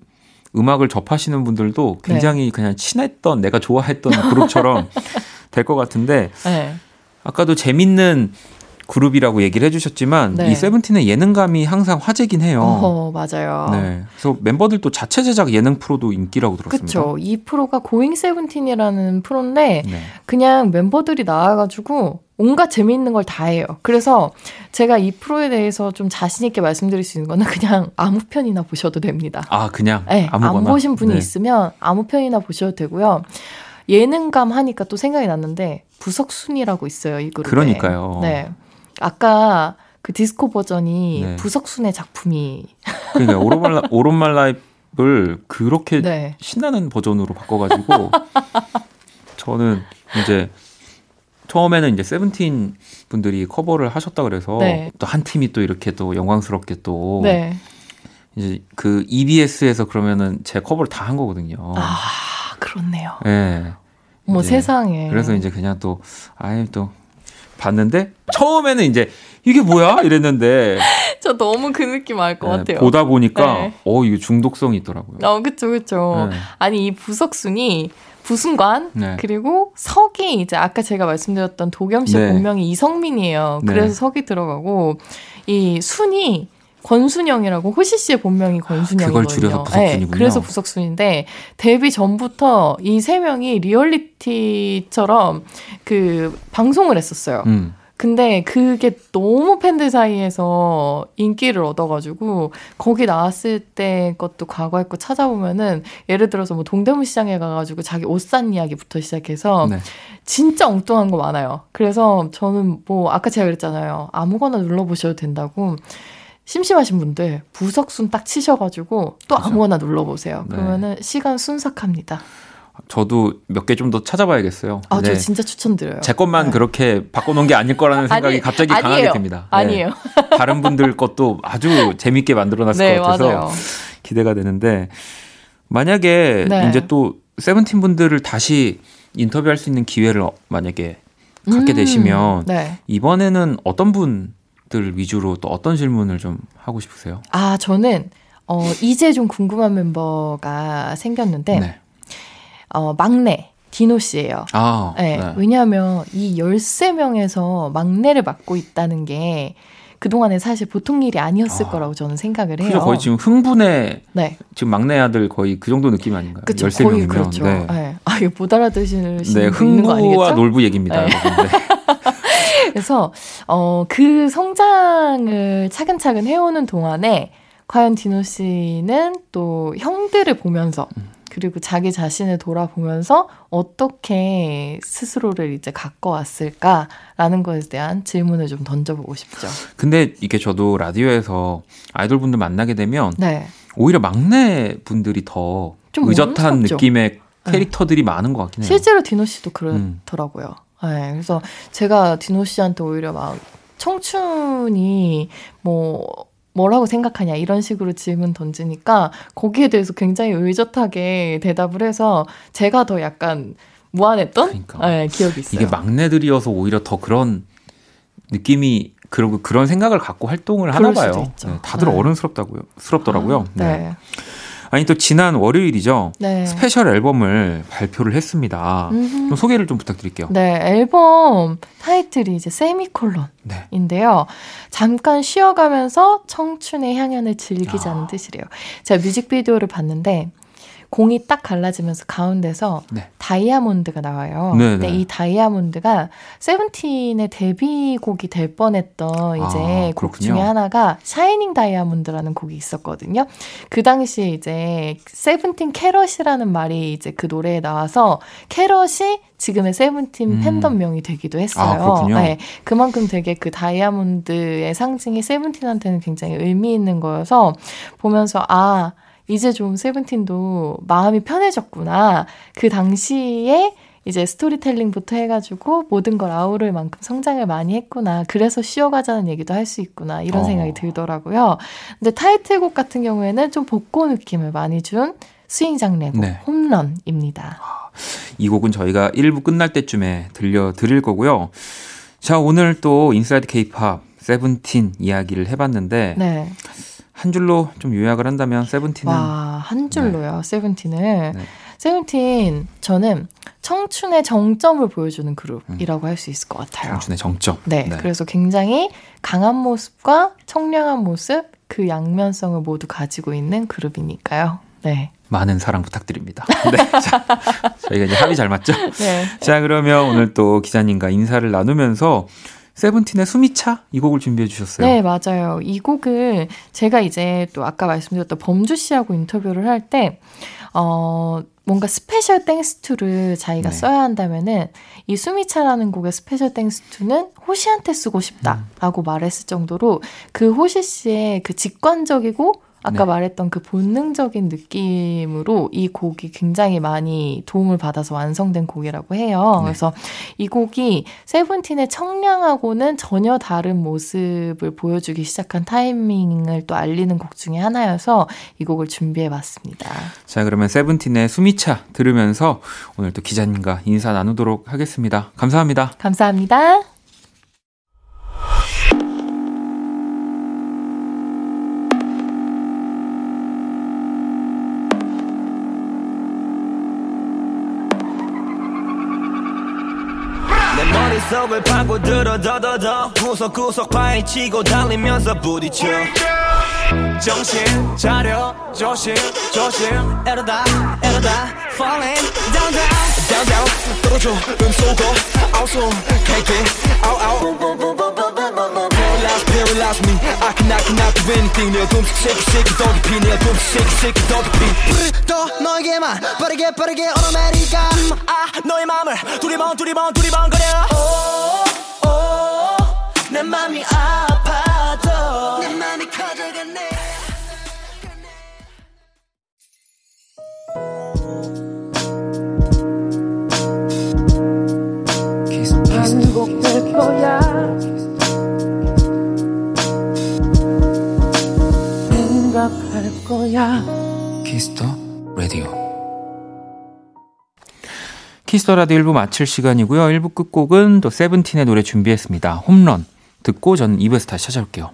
음악을 접하시는 분들도 굉장히 네. 그냥 친했던, 내가 좋아했던 그룹처럼 될 것 같은데 네. 아까도 재밌는 그룹이라고 얘기를 해주셨지만 네. 이 세븐틴의 예능감이 항상 화제긴 해요. 맞아요. 네, 그래서 멤버들도 자체 제작 예능 프로도 인기라고 들었습니다. 그렇죠. 이 프로가 고잉 세븐틴이라는 프로인데 네. 그냥 멤버들이 나와가지고 온갖 재미있는 걸 다 해요. 그래서 제가 이 프로에 대해서 좀 자신 있게 말씀드릴 수 있는 거는 그냥 아무 편이나 보셔도 됩니다. 아, 그냥? 네, 아무거나? 안 보신 분이 네. 있으면 아무 편이나 보셔도 되고요. 예능감 하니까 또 생각이 났는데 부석순이라고 있어요, 이 그룹에. 그러니까요. 네. 아까 그 디스코 버전이 네. 부석순의 작품이 그러니까 오롯말 라이프를 그렇게 네. 신나는 버전으로 바꿔가지고 저는 이제 처음에는 이제 세븐틴 분들이 커버를 하셨다 그래서 네. 또 한 팀이 또 이렇게 또 영광스럽게 또 네. 이제 그 EBS에서 그러면은 제 커버를 다 한 거거든요. 아, 그렇네요. 네. 뭐 세상에. 그래서 이제 그냥 또 아예 또 봤는데 처음에는 이제 이게 뭐야 이랬는데 저 너무 그 느낌 알 것 네, 같아요. 보다 보니까 네. 이거 중독성이 있더라고요. 그쵸 그쵸. 네. 아니 이 부석순이 부승관 네. 그리고 석이 이제 아까 제가 말씀드렸던 도겸 씨 네. 본명이 이성민이에요. 그래서 네. 석이 들어가고 이 순이 권순영이라고 호시 씨의 본명이 권순영이거든요. 그걸 줄여서 부석순이군요. 네, 그래서 부석순인데 데뷔 전부터 이 세 명이 리얼리티처럼 그 방송을 했었어요. 근데 그게 너무 팬들 사이에서 인기를 얻어가지고 거기 나왔을 때 것도 과거에 거 찾아보면은 예를 들어서 뭐 동대문시장에 가가지고 자기 옷 산 이야기부터 시작해서 네. 진짜 엉뚱한 거 많아요. 그래서 저는 뭐 아까 제가 그랬잖아요. 아무거나 눌러보셔도 된다고. 심심하신 분들 부석순 딱 치셔가지고 또 그렇죠. 아무거나 눌러보세요. 그러면은 네. 시간 순삭합니다. 저도 몇 개 좀 더 찾아봐야겠어요. 아, 저 진짜 추천드려요. 제 것만 네. 그렇게 바꿔놓은 게 아닐 거라는 생각이 갑자기 아니에요. 강하게 듭니다. 아니에요. 네. 다른 분들 것도 아주 재밌게 만들어놨을 네, 것 같아서 맞아요. 기대가 되는데 만약에 네. 이제 또 세븐틴 분들을 다시 인터뷰할 수 있는 기회를 만약에 갖게 되시면 네. 이번에는 어떤 분들 위주로 또 어떤 질문을 좀 하고 싶으세요? 아, 저는 이제 좀 궁금한 멤버가 생겼는데 네. 막내 디노 씨예요. 아, 네, 네. 왜냐하면 이 13명에서 막내를 맡고 있다는 게 그동안에 사실 보통 일이 아니었을 거라고 저는 생각을 해요. 거의 지금 흥분의 네. 지금 막내 아들 거의 그 정도 느낌 아닌가요? 그쵸, 13명이면. 거의 그렇죠. 네. 네. 아, 이거 못 알아들으시는 네, 거 있는 거 아니겠죠? 흥부와 놀부 얘기입니다. 네. 그래서 그 성장을 차근차근 해오는 동안에 과연 디노 씨는 또 형들을 보면서 그리고 자기 자신을 돌아보면서 어떻게 스스로를 이제 가꿔왔을까라는 것에 대한 질문을 좀 던져보고 싶죠. 근데 이게 저도 라디오에서 아이돌분들 만나게 되면 네. 오히려 막내 분들이 더 의젓한 느낌의 캐릭터들이 네. 많은 것 같긴 해요. 실제로 디노 씨도 그렇더라고요. 네, 그래서 제가 디노 씨한테 오히려 막 청춘이 뭐라고 생각하냐 이런 식으로 질문 던지니까 거기에 대해서 굉장히 의젓하게 대답을 해서 제가 더 약간 무안했던 그러니까. 네, 기억이 있어요. 이게 막내들이어서 오히려 더 그런 느낌이 그리고 그런 생각을 갖고 활동을 하나 봐요. 네, 다들 네. 어른스럽더라고요. 네. 네. 아니 또 지난 월요일이죠. 네. 스페셜 앨범을 발표를 했습니다. 좀 소개를 좀 부탁드릴게요. 네, 앨범 타이틀이 이제 세미콜론인데요. 네. 잠깐 쉬어가면서 청춘의 향연을 즐기자는 뜻이래요. 제가 뮤직비디오를 봤는데 공이 딱 갈라지면서 가운데서 네. 다이아몬드가 나와요. 네네. 근데 이 다이아몬드가 세븐틴의 데뷔곡이 될 뻔했던 이제 곡 중에 하나가 샤이닝 다이아몬드라는 곡이 있었거든요. 그 당시에 이제 세븐틴 캐럿이라는 말이 이제 그 노래에 나와서 캐럿이 지금의 세븐틴 팬덤명이 되기도 했어요. 네, 그만큼 되게 그 다이아몬드의 상징이 세븐틴한테는 굉장히 의미 있는 거여서 보면서 이제 좀 세븐틴도 마음이 편해졌구나. 그 당시에 이제 스토리텔링부터 해가지고 모든 걸 아우를 만큼 성장을 많이 했구나. 그래서 쉬어가자는 얘기도 할 수 있구나. 이런 생각이 들더라고요. 근데 타이틀곡 같은 경우에는 좀 복고 느낌을 많이 준 스윙장레고 네. 홈런입니다. 이 곡은 저희가 1부 끝날 때쯤에 들려드릴 거고요. 자, 오늘 또 인사이드 K-POP 세븐틴 이야기를 해봤는데 네. 한 줄로 좀 요약을 한다면 세븐틴은 와, 한 줄로요. 네. 세븐틴을 네. 세븐틴 저는 청춘의 정점을 보여주는 그룹이라고 할 수 있을 것 같아요. 청춘의 정점. 네, 네. 그래서 굉장히 강한 모습과 청량한 모습 그 양면성을 모두 가지고 있는 그룹이니까요. 네. 많은 사랑 부탁드립니다. 네, 자, 저희가 이제 합이 잘 맞죠? 네. 자, 그러면 오늘 또 기자님과 인사를 나누면서 세븐틴의 숨이 차? 이 곡을 준비해 주셨어요. 네, 맞아요. 이 곡을 제가 이제 또 아까 말씀드렸던 범주 씨하고 인터뷰를 할 때 뭔가 스페셜 땡스 투를 자기가 네. 써야 한다면은 이 숨이 차라는 곡의 스페셜 땡스 투는 호시한테 쓰고 싶다라고 말했을 정도로 그 호시 씨의 그 직관적이고 아까 네. 말했던 그 본능적인 느낌으로 이 곡이 굉장히 많이 도움을 받아서 완성된 곡이라고 해요. 네. 그래서 이 곡이 세븐틴의 청량하고는 전혀 다른 모습을 보여주기 시작한 타이밍을 또 알리는 곡 중에 하나여서 이 곡을 준비해봤습니다. 자, 그러면 세븐틴의 숨이 차 들으면서 오늘 또 기자님과 인사 나누도록 하겠습니다. 감사합니다. 감사합니다. 속을 파고들어 더더더 구석구석 파헤치고 달리면서 부딪혀 정신 차려 조심 이러다 falling down 떨어져 음소거 아웃소 take it out Realize me I cannot do anything 내 둠씩 shake 더 깊이 내 둠씩 shake 더 깊이 또 너에게만 빠르게 all America 너의 맘을 두리번 거려 내 맘이 아파도 내 맘이 커져가네 반복 될 거야 생각할 거야 키스터 라디오 키스더라디오 1부 마칠 시간이고요. 1부 끝곡은 또 세븐틴의 노래 준비했습니다. 홈런 듣고 전 2부에서 다시 찾아올게요.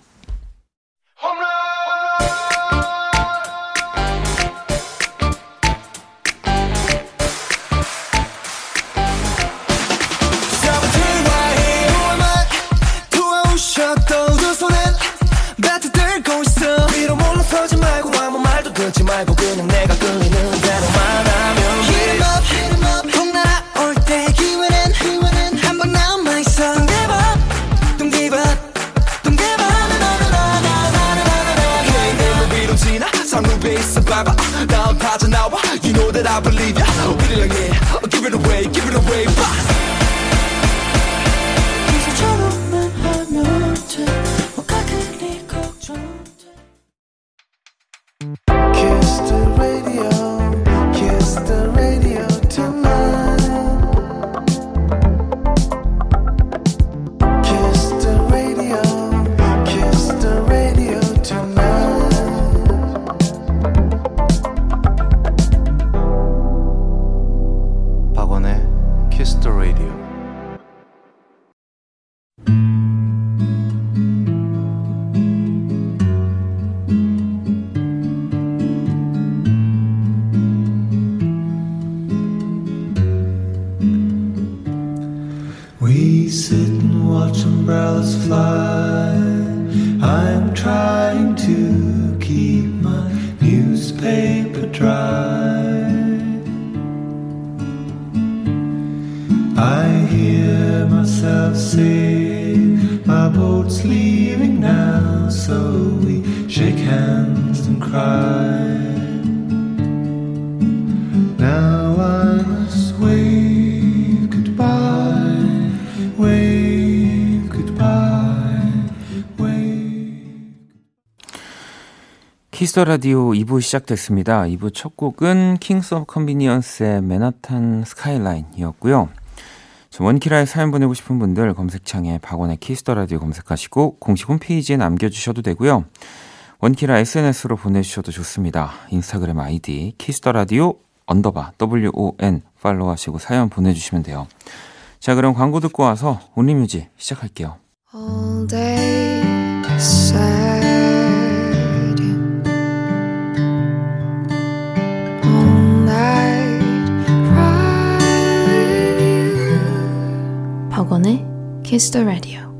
I believe ya, really like yeah. Give it away, boss. 이제처럼만 하면 돼, 뭐가 그리 걱정. Kiss the radio, kiss the radio tonight. Kiss the radio, kiss the radio tonight. 키스더라디오 2부 시작됐습니다. 2부 첫 곡은 킹스 오브 컨비니언스의 맨하탄 스카이라인이었고요. 원키라에 사연 보내고 싶은 분들 검색창에 박원의 키스더라디오 검색하시고 공식 홈페이지에 남겨주셔도 되고요. 원키라 SNS로 보내주셔도 좋습니다. 인스타그램 아이디 kiss_radio_WON 팔로우하시고 사연 보내주시면 돼요. 자, 그럼 광고 듣고 와서 온리뮤직 시작할게요. All day beside him. All night cry with you. 박원의 Kiss the Radio.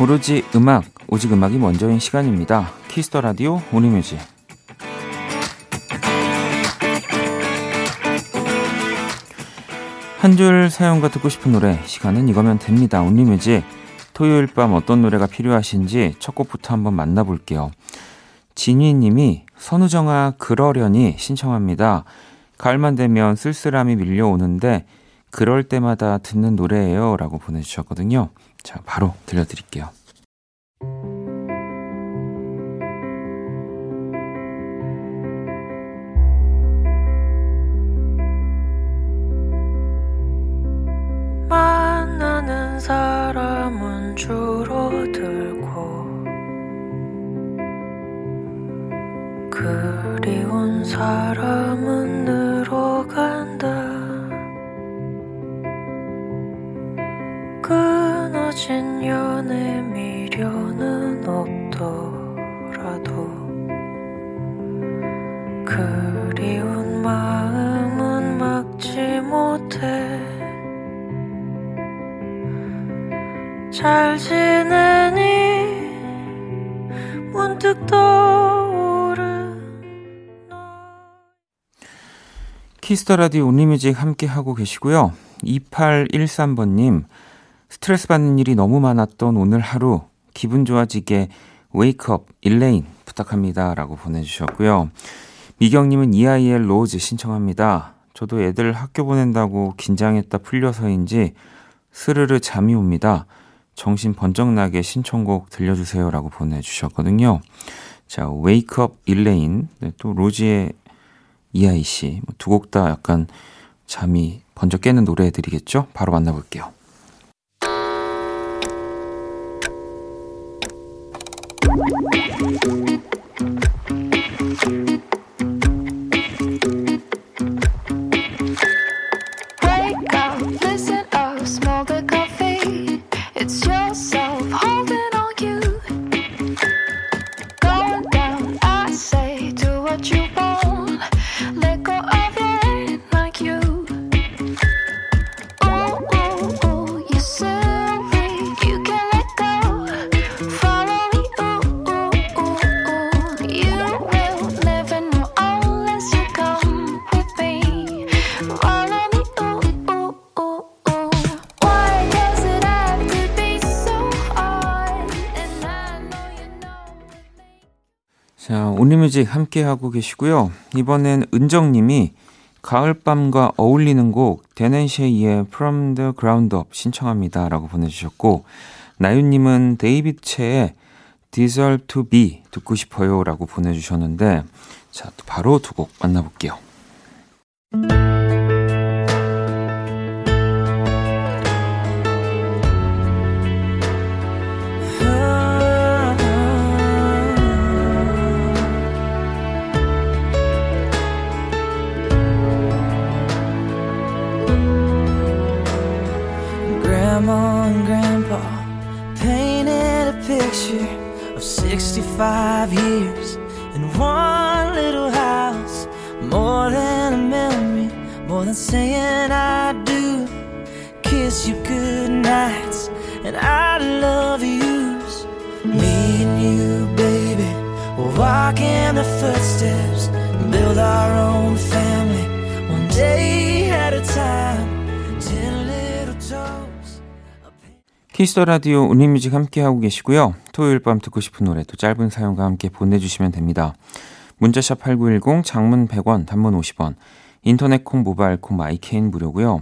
오로지 음악, 오직 음악이 먼저인 시간입니다. 키스더 라디오 온리뮤직. 한 줄 사연과 듣고 싶은 노래, 시간은 이거면 됩니다. 온리뮤직. 토요일 밤 어떤 노래가 필요하신지 첫 곡부터 한번 만나볼게요. 진희님이 선우정아 그러려니 신청합니다. 가을만 되면 쓸쓸함이 밀려오는데 그럴 때마다 듣는 노래예요 라고 보내주셨거든요. 자, 바로 들려드릴게요. 만나는 사람은 줄어들고 그리운 사람은 늘어간다. 끊어진 연애 미련은 없더라도 그리운 마음은 막지 못해. 잘 지내니 문득 떠오른 너. 키스더라디오 온리뮤직 함께하고 계시고요. 2813번님, 스트레스 받는 일이 너무 많았던 오늘 하루 기분 좋아지게 웨이크업 일레인 부탁합니다 라고 보내주셨고요. 미경님은 EIL 로즈 신청합니다. 저도 애들 학교 보낸다고 긴장했다 풀려서인지 스르르 잠이 옵니다. 정신 번쩍 나게 신청곡 들려주세요 라고 보내주셨거든요. 자, 웨이크업 일레인, 네, 또 로즈의 EIC, 두 곡 다 약간 잠이 번쩍 깨는 노래해드리겠죠? 바로 만나볼게요. 자, 온리뮤직 함께하고 계시고요. 이번엔 은정님이 가을밤과 어울리는 곡 데넨쉐이의 From the Ground Up 신청합니다 라고 보내주셨고, 나윤님은 데이빗 체의 Deserve to Be 듣고 싶어요 라고 보내주셨는데, 자, 또 바로 두 곡 만나볼게요. Grandma and Grandpa painted a picture of 65 years in one little house. More than a memory, more than saying I do. Kiss you goodnights and I love yous. Me and you, baby, we'll walk in the footsteps and build our own family, one day at a time. 10 little jokes. 키스더라디오 온리뮤직 함께하고 계시고요. 토요일 밤 듣고 싶은 노래, 또 짧은 사연과 함께 보내주시면 됩니다. 문자샵 8910, 장문 100원, 단문 50원, 인터넷콩, 모바일콩, 마이케인 무료고요.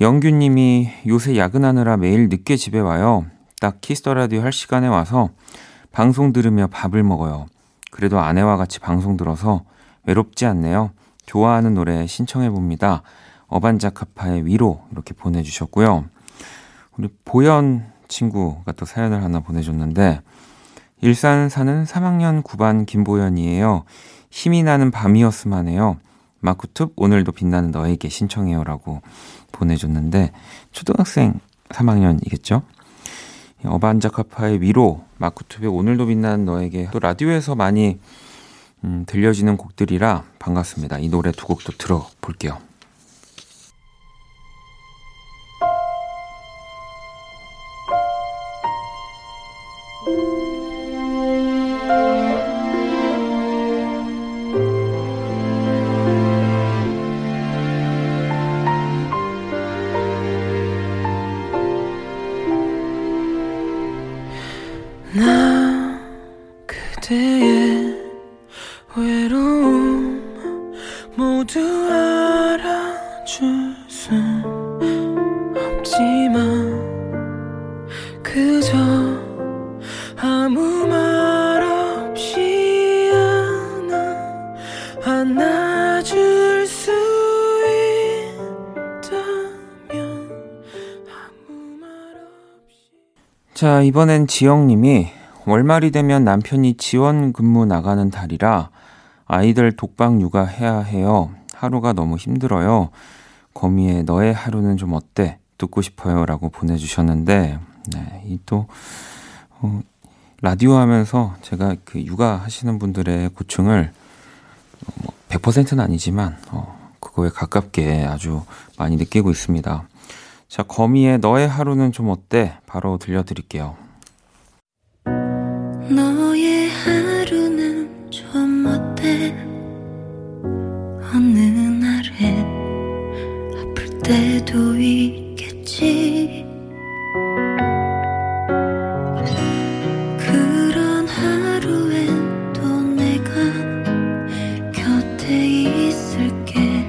영규님이 요새 야근하느라 매일 늦게 집에 와요. 딱 키스더라디오 할 시간에 와서 방송 들으며 밥을 먹어요. 그래도 아내와 같이 방송 들어서 외롭지 않네요. 좋아하는 노래 신청해봅니다. 어반자카파의 위로 이렇게 보내주셨고요. 우리 보현 친구가 또 사연을 하나 보내줬는데 일산 사는 3학년 9반 김보현이에요. 힘이 나는 밤이었음 하네요. 마크툽 오늘도 빛나는 너에게 신청해요 라고 보내줬는데 초등학생 3학년이겠죠? 어반자카파의 위로, 마크툽의 오늘도 빛나는 너에게 또 라디오에서 많이 들려지는 곡들이라 반갑습니다. 이 노래 두 곡도 들어볼게요. 자, 이번엔 지영님이 월말이 되면 남편이 지원 근무 나가는 달이라 아이들 독방 육아해야 해요. 하루가 너무 힘들어요. 거미의 너의 하루는 좀 어때? 듣고 싶어요. 라고 보내주셨는데 네, 이 또 라디오 하면서 제가 그 육아하시는 분들의 고충을 100%는 아니지만 그거에 가깝게 아주 많이 느끼고 있습니다. 자, 거미의 너의 하루는 좀 어때? 바로 들려드릴게요. 너의 하루는 좀 어때? 어느 날엔 아플 때도 있겠지. 그런 하루엔 또 내가 곁에 있을게.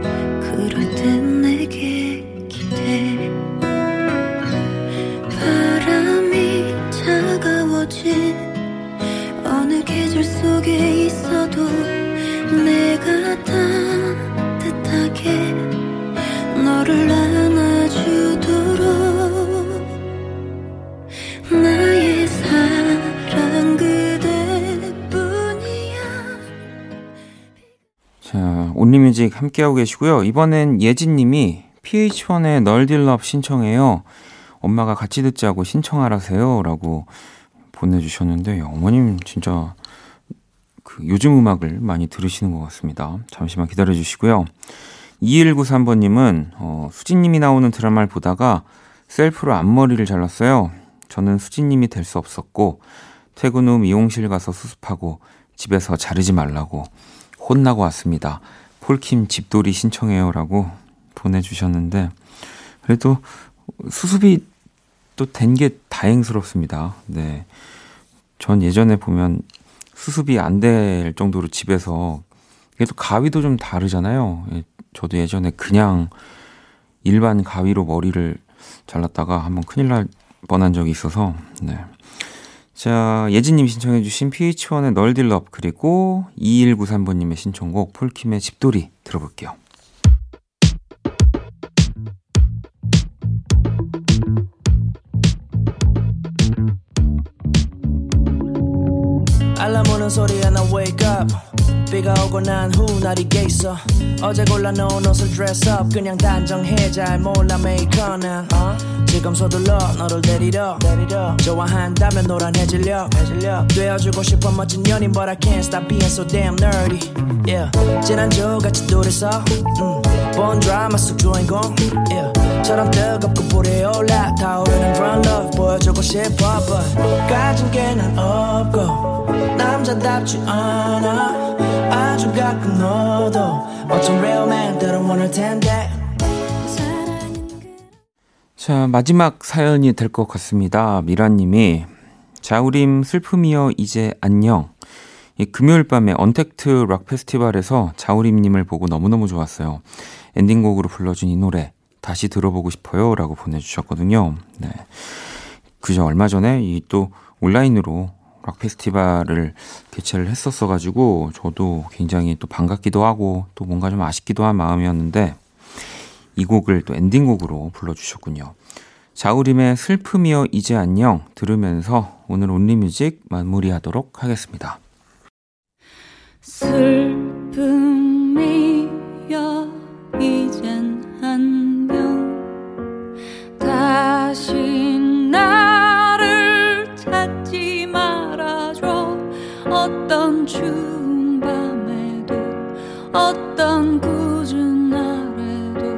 그럴 땐 내게 바람이 차가워진 어느 계절 속에 있어도 내가 따뜻하게 너를 안아주도록 나의 사랑 그대뿐이야. 자, 온리뮤직 함께하고 계시고요. 이번엔 예진님이 PH1의 널딜럽 신청해요. 엄마가 같이 듣자고 신청하라세요. 라고 보내주셨는데 어머님 진짜 그 요즘 음악을 많이 들으시는 것 같습니다. 잠시만 기다려주시고요. 2193번님은 수진님이 나오는 드라마를 보다가 셀프로 앞머리를 잘랐어요. 저는 수진님이 될 수 없었고 퇴근 후 미용실 가서 수습하고 집에서 자르지 말라고 혼나고 왔습니다. 폴킴 집돌이 신청해요. 라고 보내주셨는데 그래도 수습이 또 된 게 다행스럽습니다. 네, 전 예전에 보면 수습이 안 될 정도로 집에서 이게 또 가위도 좀 다르잖아요. 저도 예전에 그냥 일반 가위로 머리를 잘랐다가 한번 큰일 날 뻔한 적이 있어서 네. 자, 예진님 신청해 주신 PH1의 널딜럽 그리고 2193번님의 신청곡 폴킴의 집돌이 들어볼게요. 알람 오는 소리에 나 wake up 비가 오고 난 후 날이 개 있어 어제 골라놓은 옷을 dress up 그냥 단정해 잘 몰라 make on 지금 서둘러 너를 데리러 좋아한다면 노란 해질녘 되어주고 싶어 멋진 연인 but I can't stop being so damn nerdy yeah. 지난주 같이 둘이서 본 드라마 속 주인공 yeah. 처럼 뜨겁고 불에 올라 타오르는 brown love 보여주고 싶어 but 가진 게 난 없고 남자답지 않아 아주 가끔 너도 어쩜 real man들은 원할 텐데. 자, 마지막 사연이 될 것 같습니다. 미라님이 자우림 슬픔이여 이제 안녕. 이 금요일 밤에 언택트 락 페스티벌에서 자우림님을 보고 너무너무 좋았어요. 엔딩곡으로 불러준 이 노래 다시 들어보고 싶어요 라고 보내주셨거든요. 네. 그저 얼마 전에 이 또 온라인으로 락 페스티벌을 개최를 했었어가지고 저도 굉장히 또 반갑기도 하고 또 뭔가 좀 아쉽기도 한 마음이었는데 이 곡을 또 엔딩곡으로 불러주셨군요. 자우림의 슬픔이여 이제 안녕 들으면서 오늘 온리뮤직 마무리하도록 하겠습니다. 슬픔이여 이젠 안녕 다시 나를 찾지 말아줘 어떤 추운 밤에도 어떤 꾸준 날에도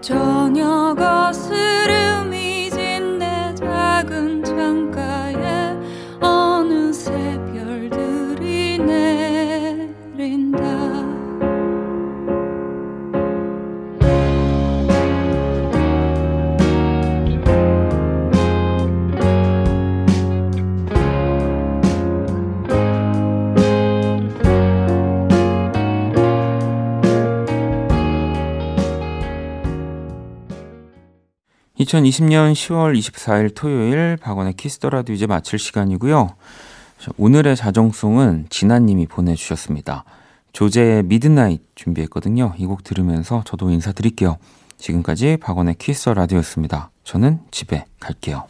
저녁 어스름이 진 내 작은 창가에 어느새 별들이 내린다 2020년 10월 24일 토요일 박원의 키스더라디오 이제 마칠 시간이고요. 오늘의 자정송은 진아님이 보내주셨습니다. 조제의 미드나잇 준비했거든요. 이 곡 들으면서 저도 인사드릴게요. 지금까지 박원의 키스더라디오였습니다. 저는 집에 갈게요.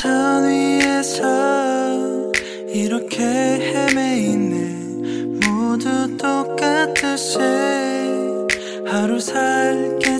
산 위에서 이렇게 헤매이네 모두 똑같듯이 하루 살게